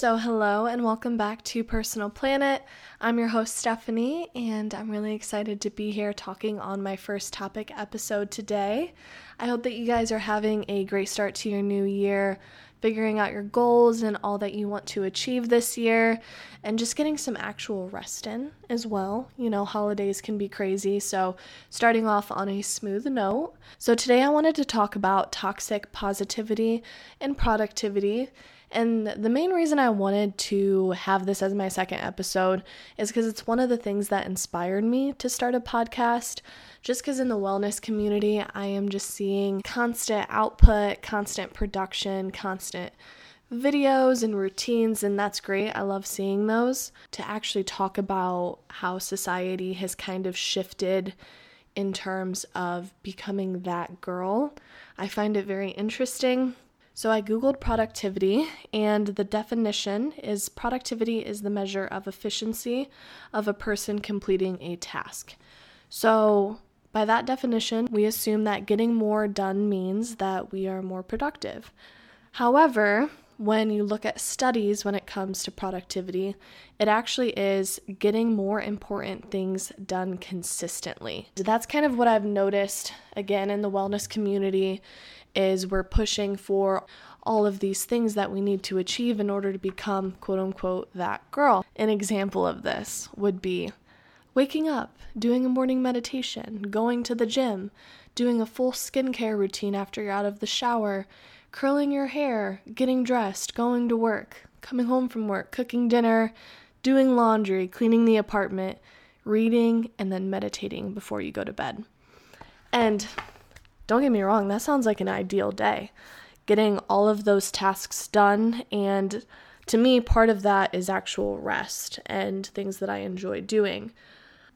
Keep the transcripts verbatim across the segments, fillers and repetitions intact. So hello and welcome back to Personal Planet. I'm your host Stephanie, and I'm really excited to be here talking on my first topic episode today. I hope that you guys are having a great start to your new year, figuring out your goals and all that you want to achieve this year, and just getting some actual rest in as well. You know, holidays can be crazy, so starting off on a smooth note. So today I wanted to talk about toxic positivity and productivity. And the main reason I wanted to have this as my second episode is because it's one of the things that inspired me to start a podcast, just because in the wellness community, I am just seeing constant output, constant production, constant videos and routines, and that's great. I love seeing those. To actually talk about how society has kind of shifted in terms of becoming that girl, I find it very interesting. So I googled productivity, and the definition is productivity is the measure of efficiency of a person completing a task. So by that definition, we assume that getting more done means that we are more productive. However, when you look at studies when it comes to productivity, it actually is getting more important things done consistently. That's kind of what I've noticed, again, in the wellness community, is we're pushing for all of these things that we need to achieve in order to become, quote unquote, that girl. An example of this would be waking up, doing a morning meditation, going to the gym, doing a full skincare routine after you're out of the shower, curling your hair, getting dressed, going to work, coming home from work, cooking dinner, doing laundry, cleaning the apartment, reading, and then meditating before you go to bed. And don't get me wrong, that sounds like an ideal day, getting all of those tasks done. And to me, part of that is actual rest and things that I enjoy doing.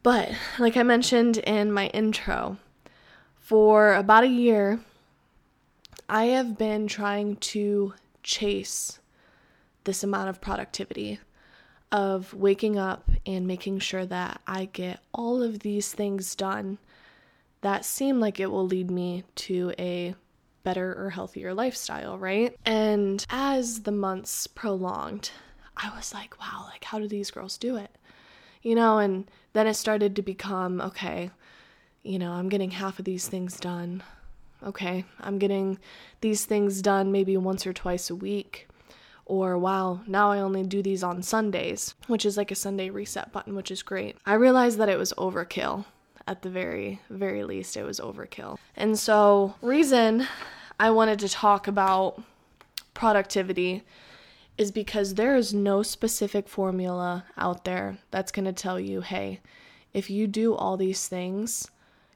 But like I mentioned in my intro, for about a year, I have been trying to chase this amount of productivity, of waking up and making sure that I get all of these things done that seem like it will lead me to a better or healthier lifestyle, right? And as the months prolonged, I was like, wow, like how do these girls do it? You know, and then it started to become, okay, you know, I'm getting half of these things done. Okay, I'm getting these things done maybe once or twice a week. Or wow, now I only do these on Sundays, which is like a Sunday reset button, which is great. I realized that it was overkill. At the very, very least, it was overkill. And so reason I wanted to talk about productivity is because there is no specific formula out there that's going to tell you, hey, if you do all these things,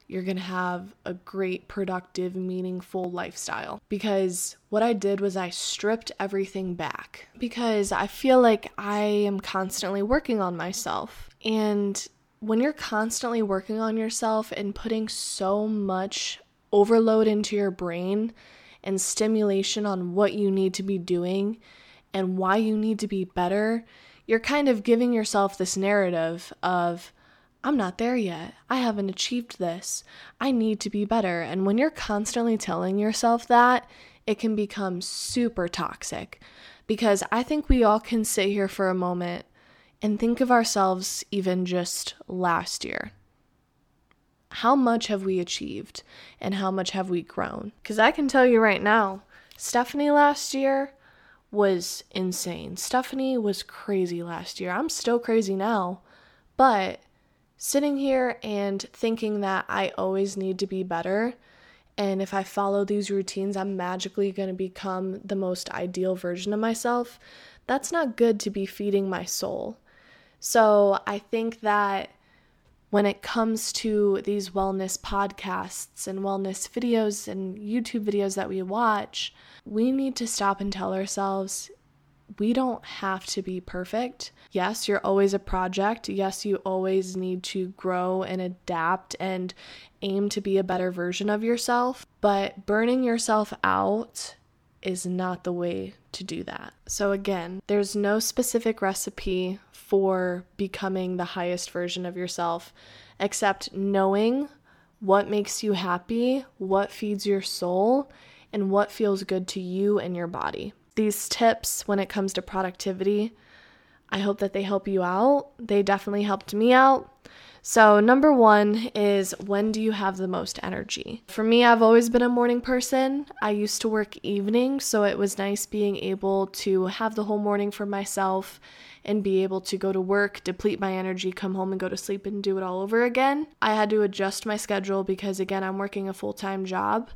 you're going to have a great, productive, meaningful lifestyle. Because what I did was I stripped everything back, because I feel like I am constantly working on myself. And when you're constantly working on yourself and putting so much overload into your brain and stimulation on what you need to be doing and why you need to be better, you're kind of giving yourself this narrative of, I'm not there yet. I haven't achieved this. I need to be better. And when you're constantly telling yourself that, it can become super toxic, because I think we all can sit here for a moment and think of ourselves even just last year. How much have we achieved and how much have we grown? Because I can tell you right now, Stephanie last year was insane. Stephanie was crazy last year. I'm still crazy now, but sitting here and thinking that I always need to be better, and if I follow these routines, I'm magically going to become the most ideal version of myself, that's not good to be feeding my soul. So I think that when it comes to these wellness podcasts and wellness videos and YouTube videos that we watch, we need to stop and tell ourselves, we don't have to be perfect. Yes, you're always a project. Yes, you always need to grow and adapt and aim to be a better version of yourself. But burning yourself out is not the way to do that. So again, there's no specific recipe for becoming the highest version of yourself, except knowing what makes you happy, what feeds your soul, and what feels good to you and your body. these tips when it comes to productivity. I hope that they help you out. They definitely helped me out. So number one is, when do you have the most energy? For me, I've always been a morning person. I used to work evening, so it was nice being able to have the whole morning for myself and be able to go to work, deplete my energy, come home and go to sleep and do it all over again. I had to adjust my schedule because, again, I'm working a full-time job,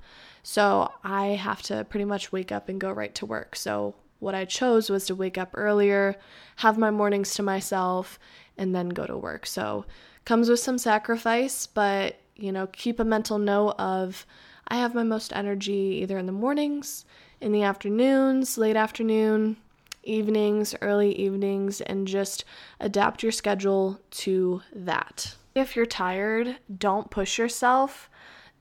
so I have to pretty much wake up and go right to work. So what I chose was to wake up earlier, have my mornings to myself, and then go to work. So comes with some sacrifice, but, you know, keep a mental note of, I have my most energy either in the mornings, in the afternoons, late afternoon, evenings, early evenings, and just adapt your schedule to that. If you're tired, don't push yourself.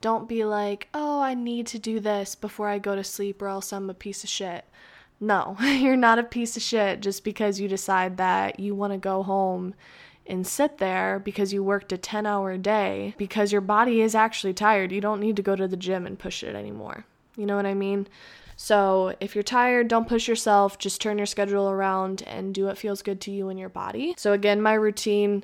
Don't be like, oh, I need to do this before I go to sleep or else I'm a piece of shit. No, you're not a piece of shit just because you decide that you want to go home and sit there because you worked a ten-hour day, because your body is actually tired. You don't need to go to the gym and push it anymore. You know what I mean? So if you're tired, don't push yourself. Just turn your schedule around and do what feels good to you and your body. So again, my routine,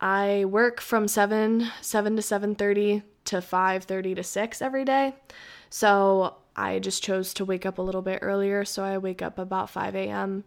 I work from seven, seven to seven thirty to five thirty to six every day. So I just chose to wake up a little bit earlier. So I wake up about five a.m.,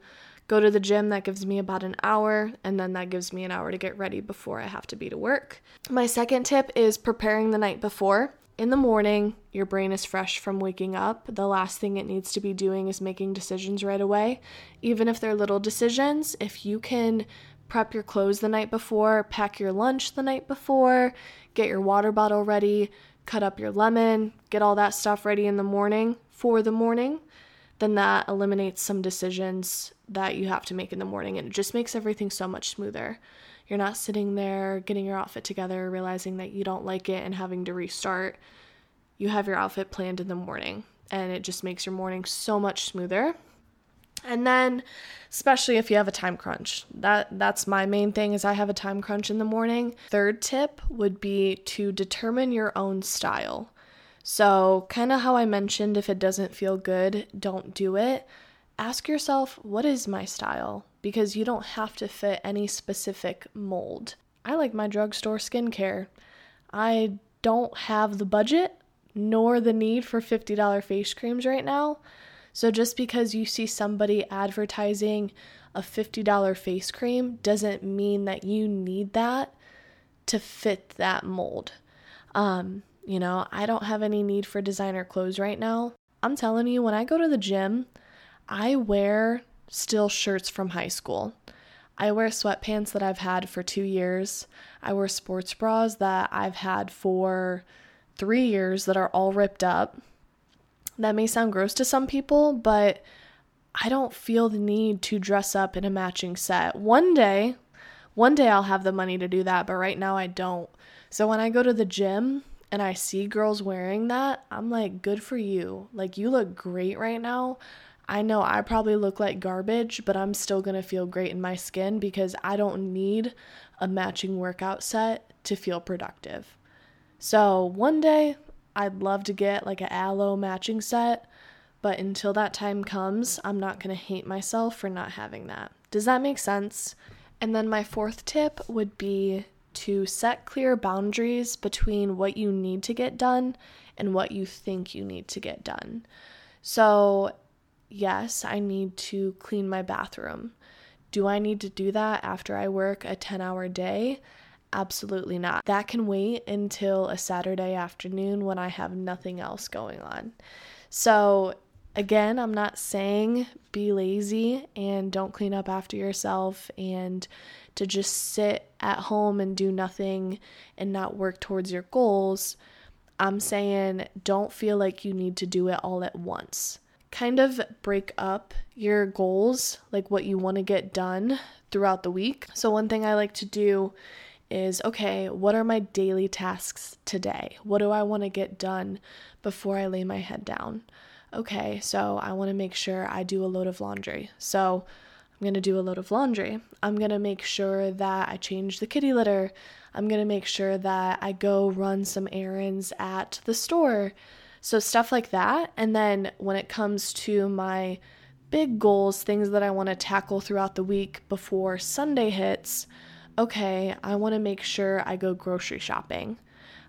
go to the gym. That gives me about an hour, and then that gives me an hour to get ready before I have to be to work. My second tip is preparing the night before. In the morning, your brain is fresh from waking up. The last thing it needs to be doing is making decisions right away. Even if they're little decisions, if you can prep your clothes the night before, pack your lunch the night before, get your water bottle ready, cut up your lemon, get all that stuff ready in the morning for the morning, then that eliminates some decisions that you have to make in the morning, and it just makes everything so much smoother. You're not sitting there getting your outfit together, realizing that you don't like it and having to restart. You have your outfit planned in the morning, and it just makes your morning so much smoother. And then, especially if you have a time crunch, that that's my main thing is I have a time crunch in the morning. Third tip would be to determine your own style. So kind of how I mentioned, if it doesn't feel good, don't do it. Ask yourself, what is my style? Because you don't have to fit any specific mold. I like my drugstore skincare. I don't have the budget nor the need for fifty dollars face creams right now. So just because you see somebody advertising a fifty dollars face cream doesn't mean that you need that to fit that mold. Um... You know, I don't have any need for designer clothes right now. I'm telling you, when I go to the gym, I wear still shirts from high school. I wear sweatpants that I've had for two years. I wear sports bras that I've had for three years that are all ripped up. That may sound gross to some people, but I don't feel the need to dress up in a matching set. One day, one day I'll have the money to do that, but right now I don't. So when I go to the gym and I see girls wearing that, I'm like, good for you. Like, you look great right now. I know I probably look like garbage, but I'm still going to feel great in my skin because I don't need a matching workout set to feel productive. So one day I'd love to get like an aloe matching set, but until that time comes, I'm not going to hate myself for not having that. Does that make sense? And then my fourth tip would be to set clear boundaries between what you need to get done and what you think you need to get done. So, yes, I need to clean my bathroom. Do I need to do that after I work a ten-hour day? Absolutely not. That can wait until a Saturday afternoon when I have nothing else going on. So, again, I'm not saying be lazy and don't clean up after yourself and to just sit at home and do nothing and not work towards your goals. I'm saying don't feel like you need to do it all at once. Kind of break up your goals, like what you want to get done throughout the week. So one thing I like to do is, okay, what are my daily tasks today? What do I want to get done before I lay my head down? Okay, so I want to make sure I do a load of laundry. So I'm going to do a load of laundry. I'm going to make sure that I change the kitty litter. I'm going to make sure that I go run some errands at the store. So stuff like that. And then when it comes to my big goals, things that I want to tackle throughout the week before Sunday hits, okay, I want to make sure I go grocery shopping.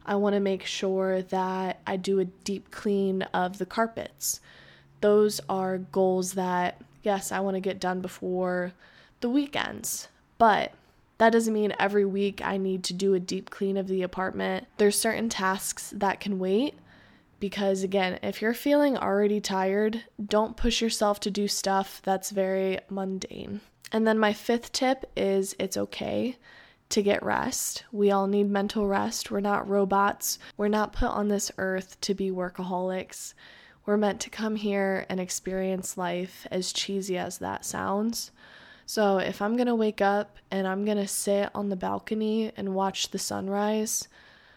I want to make sure that I do a deep clean of the carpets. Those are goals that, yes, I want to get done before the weekends, but that doesn't mean every week I need to do a deep clean of the apartment. There's certain tasks that can wait because, again, if you're feeling already tired, don't push yourself to do stuff that's very mundane. And then my fifth tip is it's okay to get rest. We all need mental rest. We're not robots. We're not put on this earth to be workaholics. We're meant to come here and experience life, as cheesy as that sounds. So if I'm going to wake up and I'm going to sit on the balcony and watch the sunrise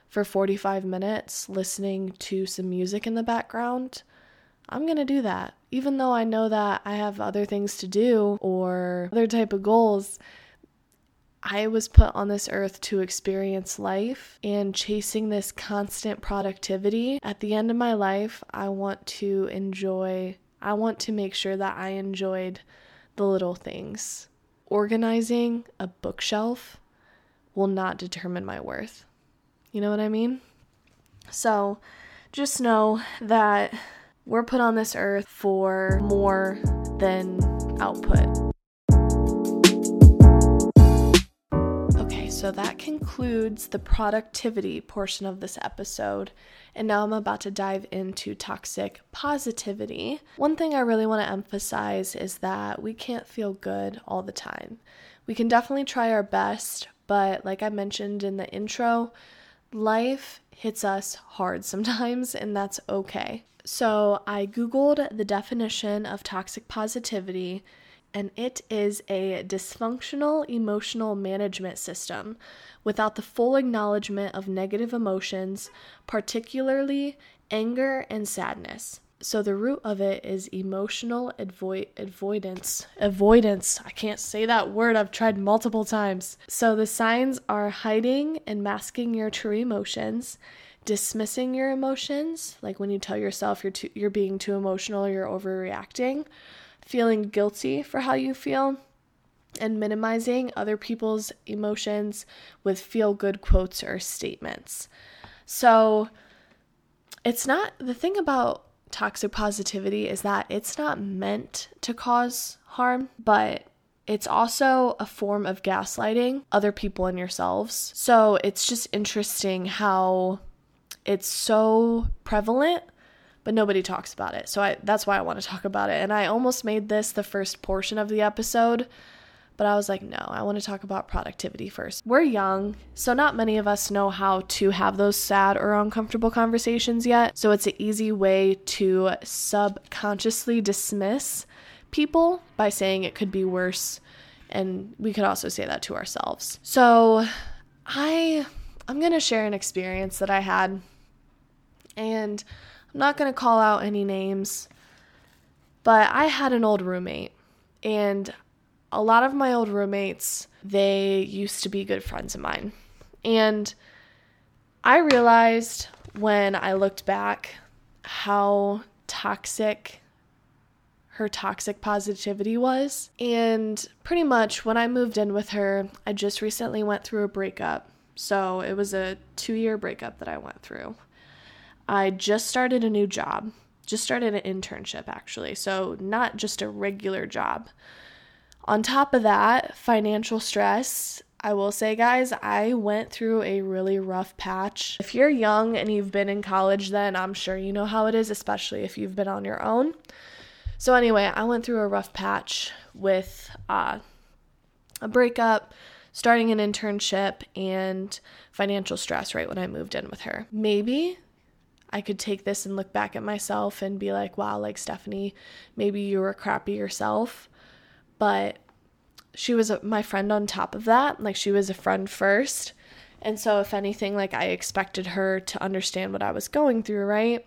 for forty-five minutes, listening to some music in the background, I'm going to do that. Even though I know that I have other things to do or other type of goals, I was put on this earth to experience life, and chasing this constant productivity, at the end of my life, I want to enjoy, I want to make sure that I enjoyed the little things. Organizing a bookshelf will not determine my worth. You know what I mean? So just know that we're put on this earth for more than output. So that concludes the productivity portion of this episode, and now I'm about to dive into toxic positivity. One thing I really want to emphasize is that we can't feel good all the time. We can definitely try our best, but like I mentioned in the intro, life hits us hard sometimes, and that's okay. So I Googled the definition of toxic positivity, and it is a dysfunctional emotional management system without the full acknowledgement of negative emotions, particularly anger and sadness. So the root of it is emotional avo- avoidance. Avoidance. I can't say that word. I've tried multiple times. So the signs are hiding and masking your true emotions, dismissing your emotions, like when you tell yourself you're too, you're being too emotional, you're overreacting, feeling guilty for how you feel, and minimizing other people's emotions with feel-good quotes or statements. So it's not, the thing about toxic positivity is that it's not meant to cause harm, but it's also a form of gaslighting other people and yourselves. So it's just interesting how it's so prevalent, but nobody talks about it. So I, that's why I want to talk about it. And I almost made this the first portion of the episode, but I was like, no, I want to talk about productivity first. We're young, so not many of us know how to have those sad or uncomfortable conversations yet. So it's an easy way to subconsciously dismiss people by saying it could be worse. And we could also say that to ourselves. So I, I'm going to share an experience that I had, and I'm not going to call out any names, but I had an old roommate, and a lot of my old roommates, they used to be good friends of mine. And I realized when I looked back how toxic her toxic positivity was. And pretty much when I moved in with her, I just recently went through a breakup. So it was a two-year breakup that I went through. I just started a new job, just started an internship actually, so not just a regular job. On top of that, financial stress. I will say, guys, I went through a really rough patch. If you're young and you've been in college, then I'm sure you know how it is, especially if you've been on your own. So anyway, I went through a rough patch with uh, a breakup, starting an internship, and financial stress right when I moved in with her. Maybe I could take this and look back at myself and be like, wow, like Stephanie, maybe you were crappy yourself, but she was a, my friend on top of that. Like, she was a friend first. And so if anything, like, I expected her to understand what I was going through, right?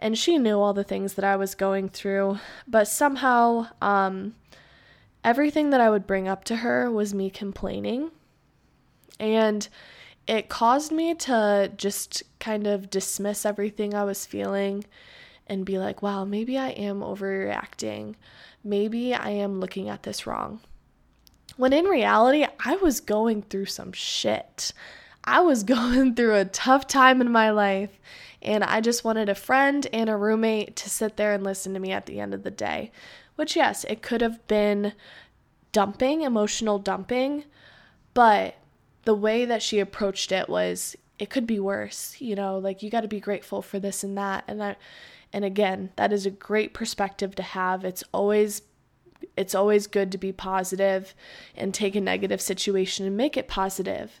And she knew all the things that I was going through, but somehow um, everything that I would bring up to her was me complaining. And it caused me to just kind of dismiss everything I was feeling and be like, wow, maybe I am overreacting. Maybe I am looking at this wrong. When in reality, I was going through some shit. I was going through a tough time in my life, and I just wanted a friend and a roommate to sit there and listen to me at the end of the day. Which, yes, it could have been dumping, emotional dumping, but the way that she approached it was, it could be worse, you know, like, you got to be grateful for this and that. And that, and again, that is a great perspective to have. It's always It's always good to be positive and take a negative situation and make it positive.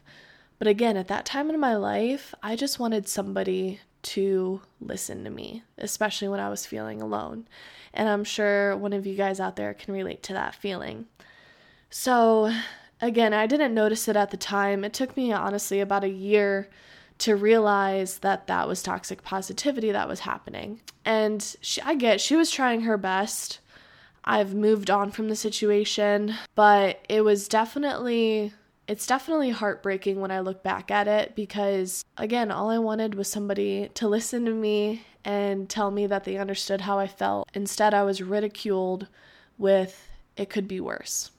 But again, at that time in my life, I just wanted somebody to listen to me, especially when I was feeling alone. And I'm sure one of you guys out there can relate to that feeling. So again, I didn't notice it at the time. It took me honestly about a year to realize that that was toxic positivity that was happening. And she, I get, she was trying her best. I've moved on from the situation, but it was definitely, it's definitely heartbreaking when I look back at it, because again, all I wanted was somebody to listen to me and tell me that they understood how I felt. Instead, I was ridiculed with, it could be worse.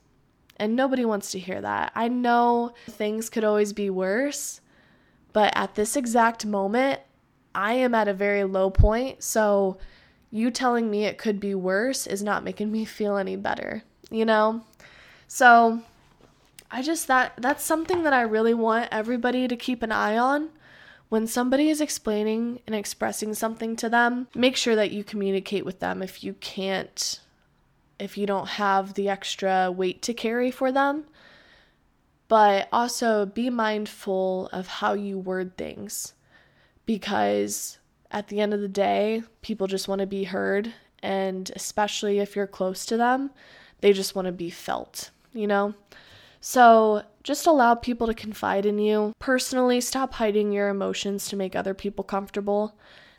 And nobody wants to hear that. I know things could always be worse, but at this exact moment, I am at a very low point. So you telling me it could be worse is not making me feel any better, you know? So I just, that that's something that I really want everybody to keep an eye on. When somebody is explaining and expressing something to them, make sure that you communicate with them if you can't, if you don't have the extra weight to carry for them. But also be mindful of how you word things, because at the end of the day, people just want to be heard, and especially if you're close to them, they just want to be felt, you know? So just allow people to confide in you. Personally, stop hiding your emotions to make other people comfortable.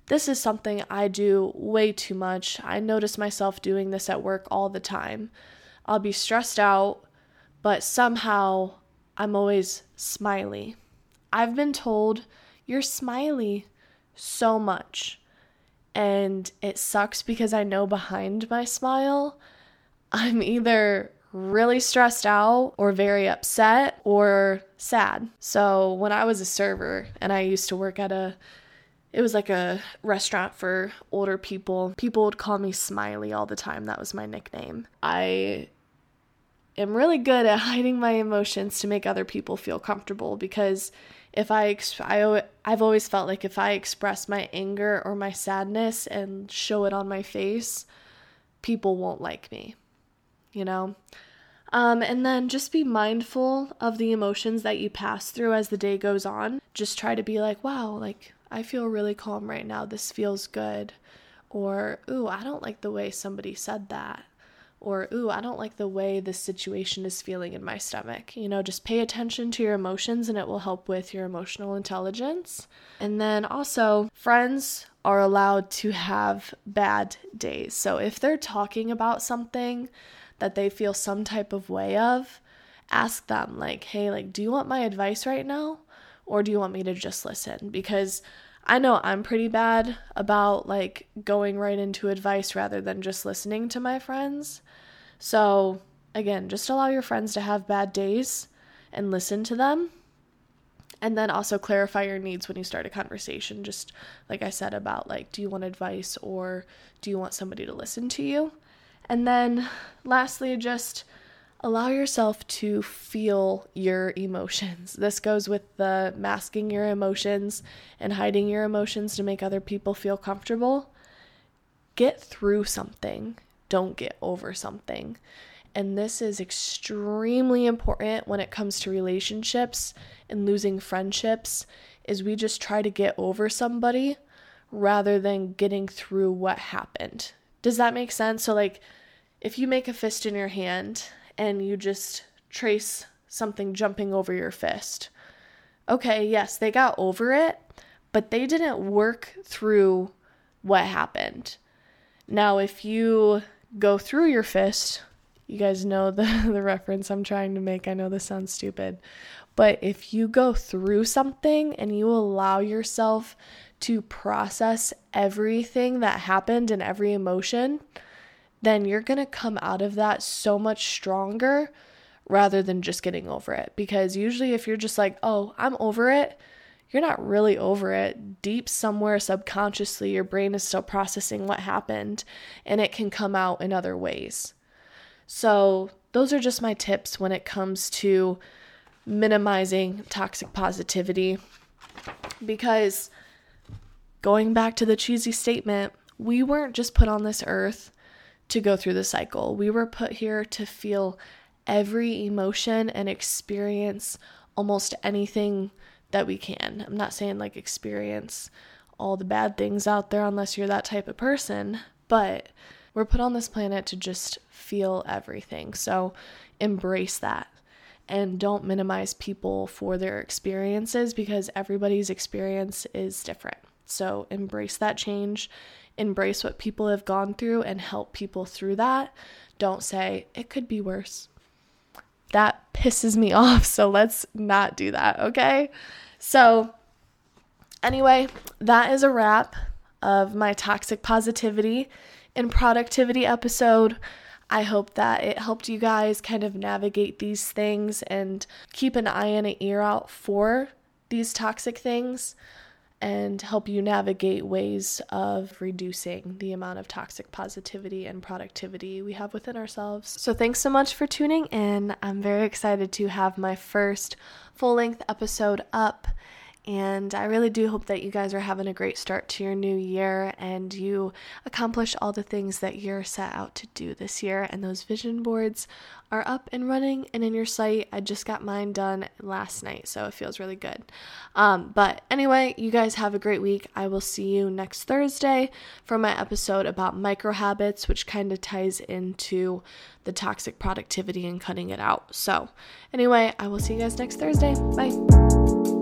This is something I do way too much. I notice myself doing this at work all the time. I'll be stressed out, but somehow I'm always smiley. I've been told, you're smiley so much, and it sucks, because I know behind my smile I'm either really stressed out or very upset or sad. So when I was a server and I used to work at a it was like a restaurant for older people, people would call me Smiley all the time. That was my nickname. I am really good at hiding my emotions to make other people feel comfortable, because If I, I, I've always felt like if I express my anger or my sadness and show it on my face, people won't like me, you know? Um, and then just be mindful of the emotions that you pass through as the day goes on. Just try to be like, wow, like, I feel really calm right now. This feels good. Or, ooh, I don't like the way somebody said that. Or, ooh, I don't like the way this situation is feeling in my stomach. You know, just pay attention to your emotions, and it will help with your emotional intelligence. And then also, friends are allowed to have bad days. So if they're talking about something that they feel some type of way of, ask them, like, hey, like, do you want my advice right now? Or do you want me to just listen? Because I know I'm pretty bad about, like, going right into advice rather than just listening to my friends. So again, just allow your friends to have bad days and listen to them. And then also clarify your needs when you start a conversation. Just like I said about, like, do you want advice or do you want somebody to listen to you? And then lastly, just allow yourself to feel your emotions. This goes with the masking your emotions and hiding your emotions to make other people feel comfortable. Get through something. Don't get over something. And this is extremely important when it comes to relationships and losing friendships, is we just try to get over somebody rather than getting through what happened. Does that make sense? So, like, if you make a fist in your hand and you just trace something jumping over your fist. Okay, yes, they got over it, but they didn't work through what happened. Now, if you go through your fist, you guys know the, the reference I'm trying to make. I know this sounds stupid, but if you go through something and you allow yourself to process everything that happened and every emotion, then you're going to come out of that so much stronger rather than just getting over it. Because usually if you're just like, oh, I'm over it, you're not really over it. Deep somewhere subconsciously, your brain is still processing what happened, and it can come out in other ways. So those are just my tips when it comes to minimizing toxic positivity, because going back to the cheesy statement, we weren't just put on this earth to go through the cycle. We were put here to feel every emotion and experience almost anything that we can. I'm not saying like experience all the bad things out there unless you're that type of person, but we're put on this planet to just feel everything. So embrace that and don't minimize people for their experiences, because everybody's experience is different. So embrace that change, embrace what people have gone through and help people through that. Don't say it could be worse. That pisses me off, so let's not do that, okay? So anyway, that is a wrap of my toxic positivity and productivity episode. I hope that it helped you guys kind of navigate these things and keep an eye and an ear out for these toxic things and help you navigate ways of reducing the amount of toxic positivity and productivity we have within ourselves. So thanks so much for tuning in. I'm very excited to have my first full-length episode up, and I really do hope that you guys are having a great start to your new year and you accomplish all the things that you're set out to do this year, and those vision boards are up and running and in your sight. I just got mine done last night, so it feels really good. Um, but anyway, you guys have a great week. I will see you next Thursday for my episode about micro habits, which kind of ties into the toxic productivity and cutting it out. So anyway, I will see you guys next Thursday. Bye.